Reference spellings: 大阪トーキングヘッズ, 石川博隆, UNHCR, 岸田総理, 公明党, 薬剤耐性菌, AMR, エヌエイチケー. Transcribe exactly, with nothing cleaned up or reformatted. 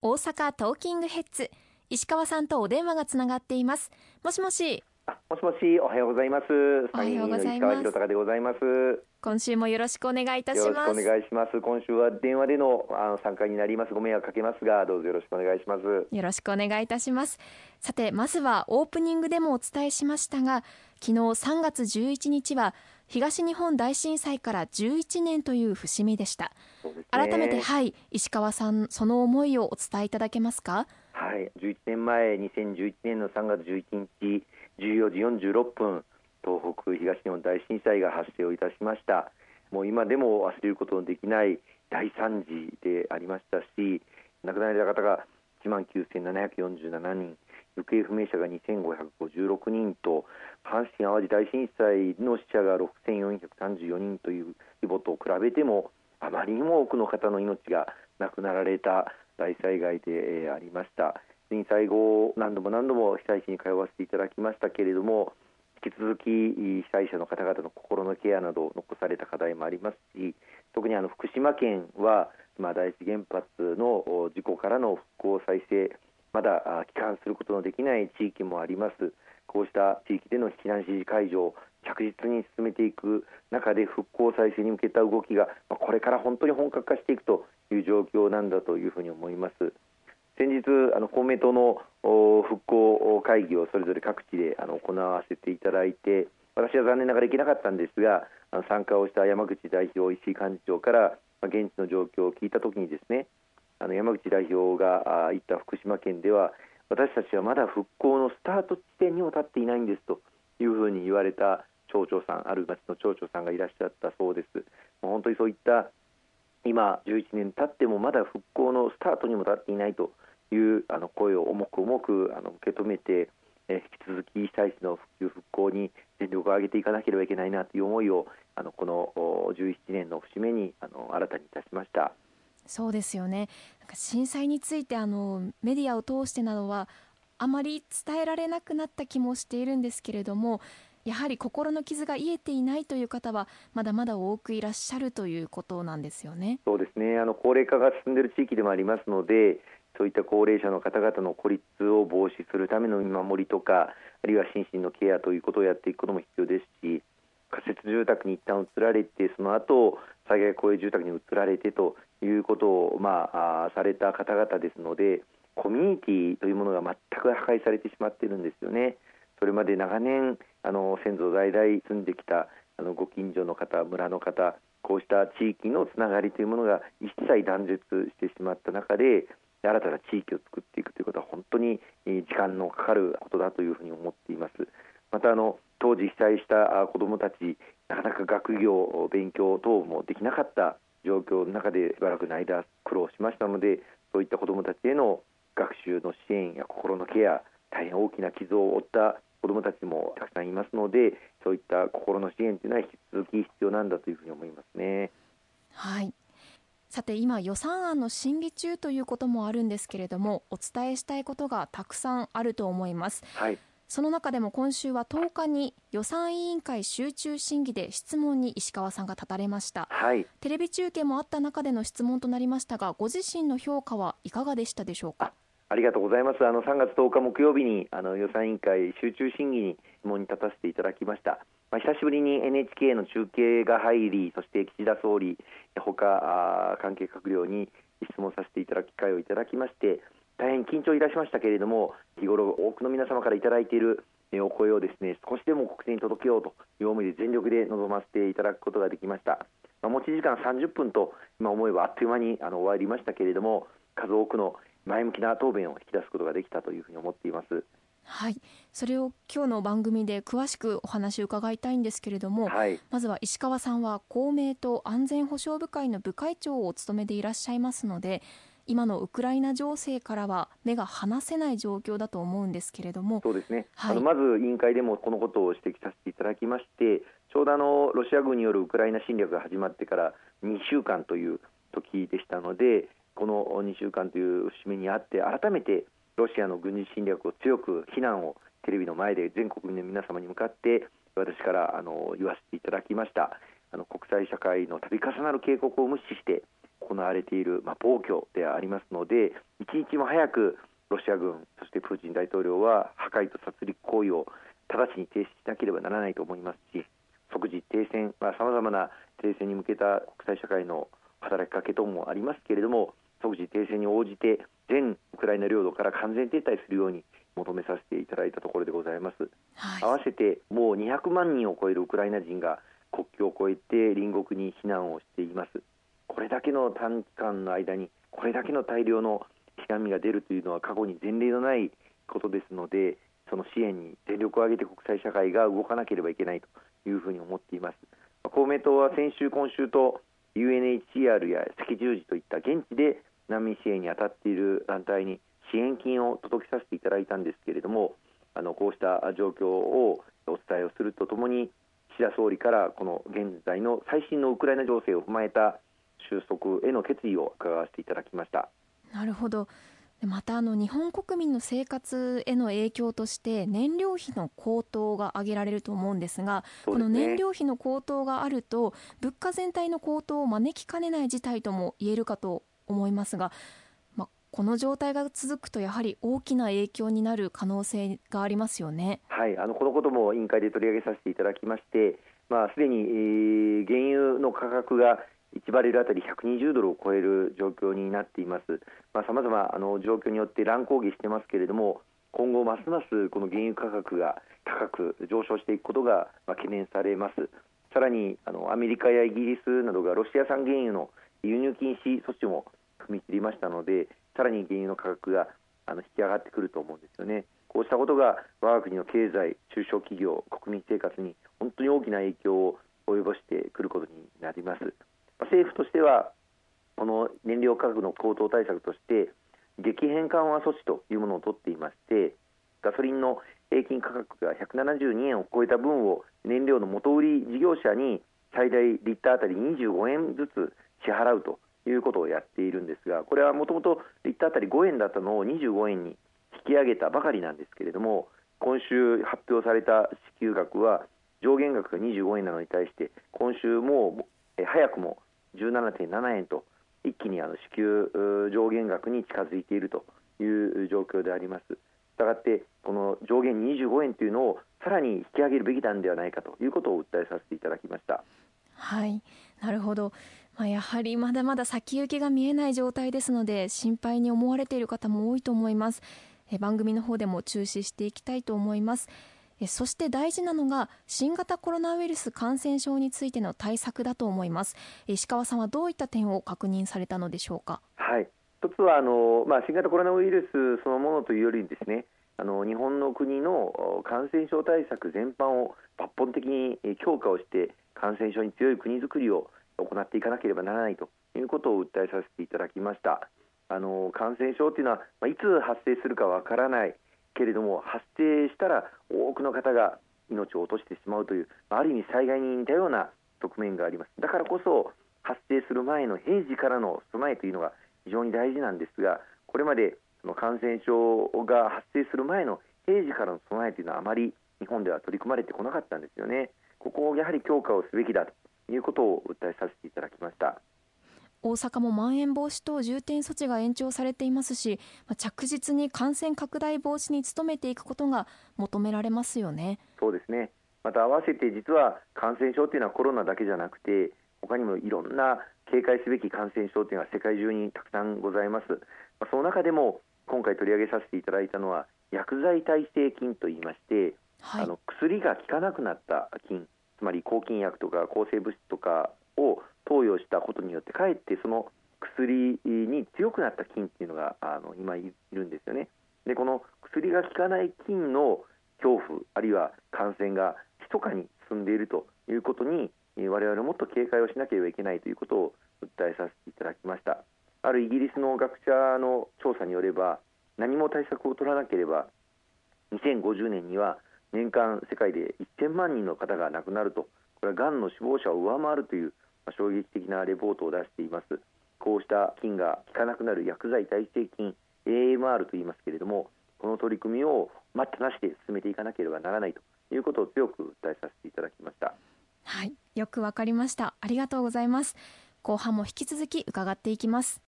大阪トーキングヘッズ、石川さんとお電話がつながっています。もしもし。あ、もしもし、おはようございます。おはようございます。石川博隆でございます。今週もよろしくお願いいたします。よろしくお願いします。今週は電話での参加になります。ご迷惑かけますが、どうぞよろしくお願いします。よろしくお願いいたします。さて、まずはオープニングでもお伝えしましたが、昨日さんがつじゅういちにちは東日本大震災からじゅういちねんという節目でした。そうですね。改めて、はい、石川さん、その思いをお伝えいただけますか。はい、じゅういちねんまえ、にせんじゅういちねんのさんがつじゅういちにちじゅうよじよんじゅうろっぷん、東北東日本大震災が発生をいたしました。もう今でも忘れることのできない大惨事でありましたし、亡くなられた方がいちまんきゅうせんななひゃくよんじゅうななにん、行方不明者がにせんごひゃくごじゅうろくにんと、阪神・淡路大震災の死者がろくせんよんひゃくさんじゅうよにんという規模と比べても、あまりにも多くの方の命が亡くなられた大災害でありました。震災後、何度も何度も被災地に通わせていただきましたけれども、引き続き被災者の方々の心のケアなど残された課題もありますし、特にあの福島県は、まあ、第一原発の事故からの復興再生、まだ帰還することのできない地域もあります。こうした地域での避難指示解除を着実に進めていく中で、復興再生に向けた動きがこれから本当に本格化していくという状況なんだというふうに思います。先日、あの公明党の復興会議をそれぞれ各地であの行わせていただいて、私は残念ながら行けなかったんですが、あの参加をした山口代表、石井幹事長から現地の状況を聞いたときにですね、あの山口代表が言った福島県では、私たちはまだ復興のスタート地点にも立っていないんですというふうに言われた町長さん、ある町の町長さんがいらっしゃったそうです。もう本当にそういった今じゅういちねん経ってもまだ復興のスタートにも立っていないというあの声を重く重くあの受け止めて、え引き続き被災地の復旧復興に全力を挙げていかなければいけないなという思いをあのこのじゅういちねんの節目にあの新たにいたしました。そうですよね。なんか震災についてあのメディアを通してなどはあまり伝えられなくなった気もしているんですけれども、やはり心の傷が癒えていないという方はまだまだ多くいらっしゃるということなんですよね。そうですね。あの高齢化が進んでいる地域でもありますので、そういった高齢者の方々の孤立を防止するための見守りとか、あるいは心身のケアということをやっていくことも必要ですし、仮設住宅に一旦移られて、その後災害公営住宅に移られてということを、まあ、あされた方々ですので、コミュニティというものが全く破壊されてしまっているんですよね。それまで長年あの先祖代々住んできたあのご近所の方、村の方、こうした地域のつながりというものが一切断絶してしまった中で、新たな地域を作っていくということは本当に時間のかかることだというふうに思っています。またあの当時被災した子どもたち、なかなか学業、勉強等もできなかった状況の中でしばらくの間苦労しましたので、そういった子どもたちへの学習の支援や心のケア、大変大きな傷を負った子どもたちもたくさんいますので、そういった心の支援というのは引き続き必要なんだというふうに思いますね。はい。さて、今予算案の審議中ということもあるんですけれども、お伝えしたいことがたくさんあると思います。はい。その中でも今週はとおかに予算委員会集中審議で質問に石川さんが立たれました。はい。テレビ中継もあった中での質問となりましたが、ご自身の評価はいかがでしたでしょうか。ありがとうございます。あのさんがつとおか木曜日にあの予算委員会集中審議に質問に立たせていただきました。まあ、久しぶりに エヌエイチケー の中継が入り、そして岸田総理、他関係閣僚に質問させていただく機会をいただきまして、大変緊張いたしましたけれども、日頃多くの皆様からいただいているお声をですね、少しでも国政に届けようという思いで全力で臨ませていただくことができました。まあ、持ち時間さんじゅっぷんと今思えばあっという間にあの終わりましたけれども、数多くの前向きな答弁を引き出すことができたというふうに思っています。はい。それを今日の番組で詳しくお話を伺いたいんですけれども、はい、まずは石川さんは公明党安全保障部会の部会長をお務めでいらっしゃいますので、今のウクライナ情勢からは目が離せない状況だと思うんですけれども。そうですね。はい、あのまず委員会でもこのことを指摘させていただきまして、ちょうどあのロシア軍によるウクライナ侵略が始まってからにしゅうかんという時でしたので、このにしゅうかんという節目にあって改めてロシアの軍事侵略を強く非難をテレビの前で全国民の皆様に向かって私からあの言わせていただきました。あの国際社会の度重なる警告を無視して、行われている、まあ、暴挙でありますので、一日も早くロシア軍、そしてプーチン大統領は破壊と殺戮行為を直ちに停止しなければならないと思いますし、即時停戦、まあ、様々な停戦に向けた国際社会の働きかけ等もありますけれども、即時停戦に応じて全ウクライナ領土から完全撤退するように求めさせていただいたところでございます、はい、合わせてもうにひゃくまんにんを超えるウクライナ人が国境を越えて隣国に避難をしています。これだけの短期間の間にこれだけの大量の避難民が出るというのは過去に前例のないことですので、その支援に全力を挙げて国際社会が動かなければいけないというふうに思っています。公明党は先週今週と ユーエヌエイチシーアール や赤十字といった現地で難民支援に当たっている団体に支援金を届けさせていただいたんですけれども、あのこうした状況をお伝えをするとともに、岸田総理からこの現在の最新のウクライナ情勢を踏まえた収束への決意を伺わせていただきました。なるほど。またあの日本国民の生活への影響として燃料費の高騰が挙げられると思うんですが、そうですね、この燃料費の高騰があると物価全体の高騰を招きかねない事態とも言えるかと思いますが、まあ、この状態が続くとやはり大きな影響になる可能性がありますよね。はい、あのこのことも委員会で取り上げさせていただきまして、まあ、すでに、えー、原油の価格がいちバレルあたりひゃくにじゅうドルを超える状況になっています。まあ、様々あの状況によって乱高下してますけれども、今後ますますこの原油価格が高く上昇していくことが懸念されます。さらにあのアメリカやイギリスなどがロシア産原油の輸入禁止措置も踏み切りましたので、さらに原油の価格があの引き上がってくると思うんですよね。こうしたことが我が国の経済、中小企業、国民生活に本当に大きな影響を及ぼしてくることになります。政府としてはこの燃料価格の高騰対策として激変緩和措置というものを取っていまして、ガソリンの平均価格がひゃくななじゅうにえんを超えた分を燃料の元売り事業者に最大リッターあたりにじゅうごえんずつ支払うということをやっているんですが、これはもともとリッターあたりごえんだったのをにじゅうごえんに引き上げたばかりなんですけれども、今週発表された支給額は上限額がにじゅうごえんなのに対して、今週も早くもじゅうななてんななえんと一気にあの支給上限額に近づいているという状況であります。したがってこの上限にじゅうごえんというのをさらに引き上げるべきなんではないかということを訴えさせていただきました。はい、なるほど。まあ、やはりまだまだ先行きが見えない状態ですので心配に思われている方も多いと思います。え番組の方でも注視していきたいと思います。えそして大事なのが新型コロナウイルス感染症についての対策だと思います。石川さんはどういった点を確認されたのでしょうか。はい、一つはあの、まあ、新型コロナウイルスそのものというよりですね、あの日本の国の感染症対策全般を抜本的に強化をして感染症に強い国づくりを行っていかなければならないということを訴えさせていただきました。あの感染症というのは、まあ、いつ発生するかわからないけれども、発生したら多くの方が命を落としてしまうという、ある意味災害に似たような側面があります。だからこそ発生する前の平時からの備えというのが非常に大事なんですが、これまでその感染症が発生する前の平時からの備えというのはあまり日本では取り組まれてこなかったんですよね。ここをやはり強化をすべきだということを訴えさせていただきました。大阪もまん延防止等重点措置が延長されていますし、着実に感染拡大防止に努めていくことが求められますよね。そうですね。また合わせて実は感染症というのはコロナだけじゃなくて、他にもいろんな警戒すべき感染症というのは世界中にたくさんございます。その中でも今回取り上げさせていただいたのは薬剤耐性菌といいまして、はい、あの薬が効かなくなった菌、つまり抗菌薬とか抗生物質とかを投与したことによってかえってその薬に強くなった菌っていうのがあの今いるんですよね。でこの薬が効かない菌の恐怖あるいは感染が密かに進んでいるということに我々もっと警戒をしなければいけないということを訴えさせていただきました。あるイギリスの学者の調査によれば、何も対策を取らなければにせんごじゅうねんには年間世界でいっせんまんにんの方が亡くなると、これはがんの死亡者を上回るという衝撃的なレポートを出しています。こうした菌が効かなくなる薬剤耐性菌 エーエムアール と言いますけれども、この取り組みを待ったなしで進めていかなければならないということを強く訴えさせていただきました。はい、よくわかりました。ありがとうございます。後半も引き続き伺っていきます。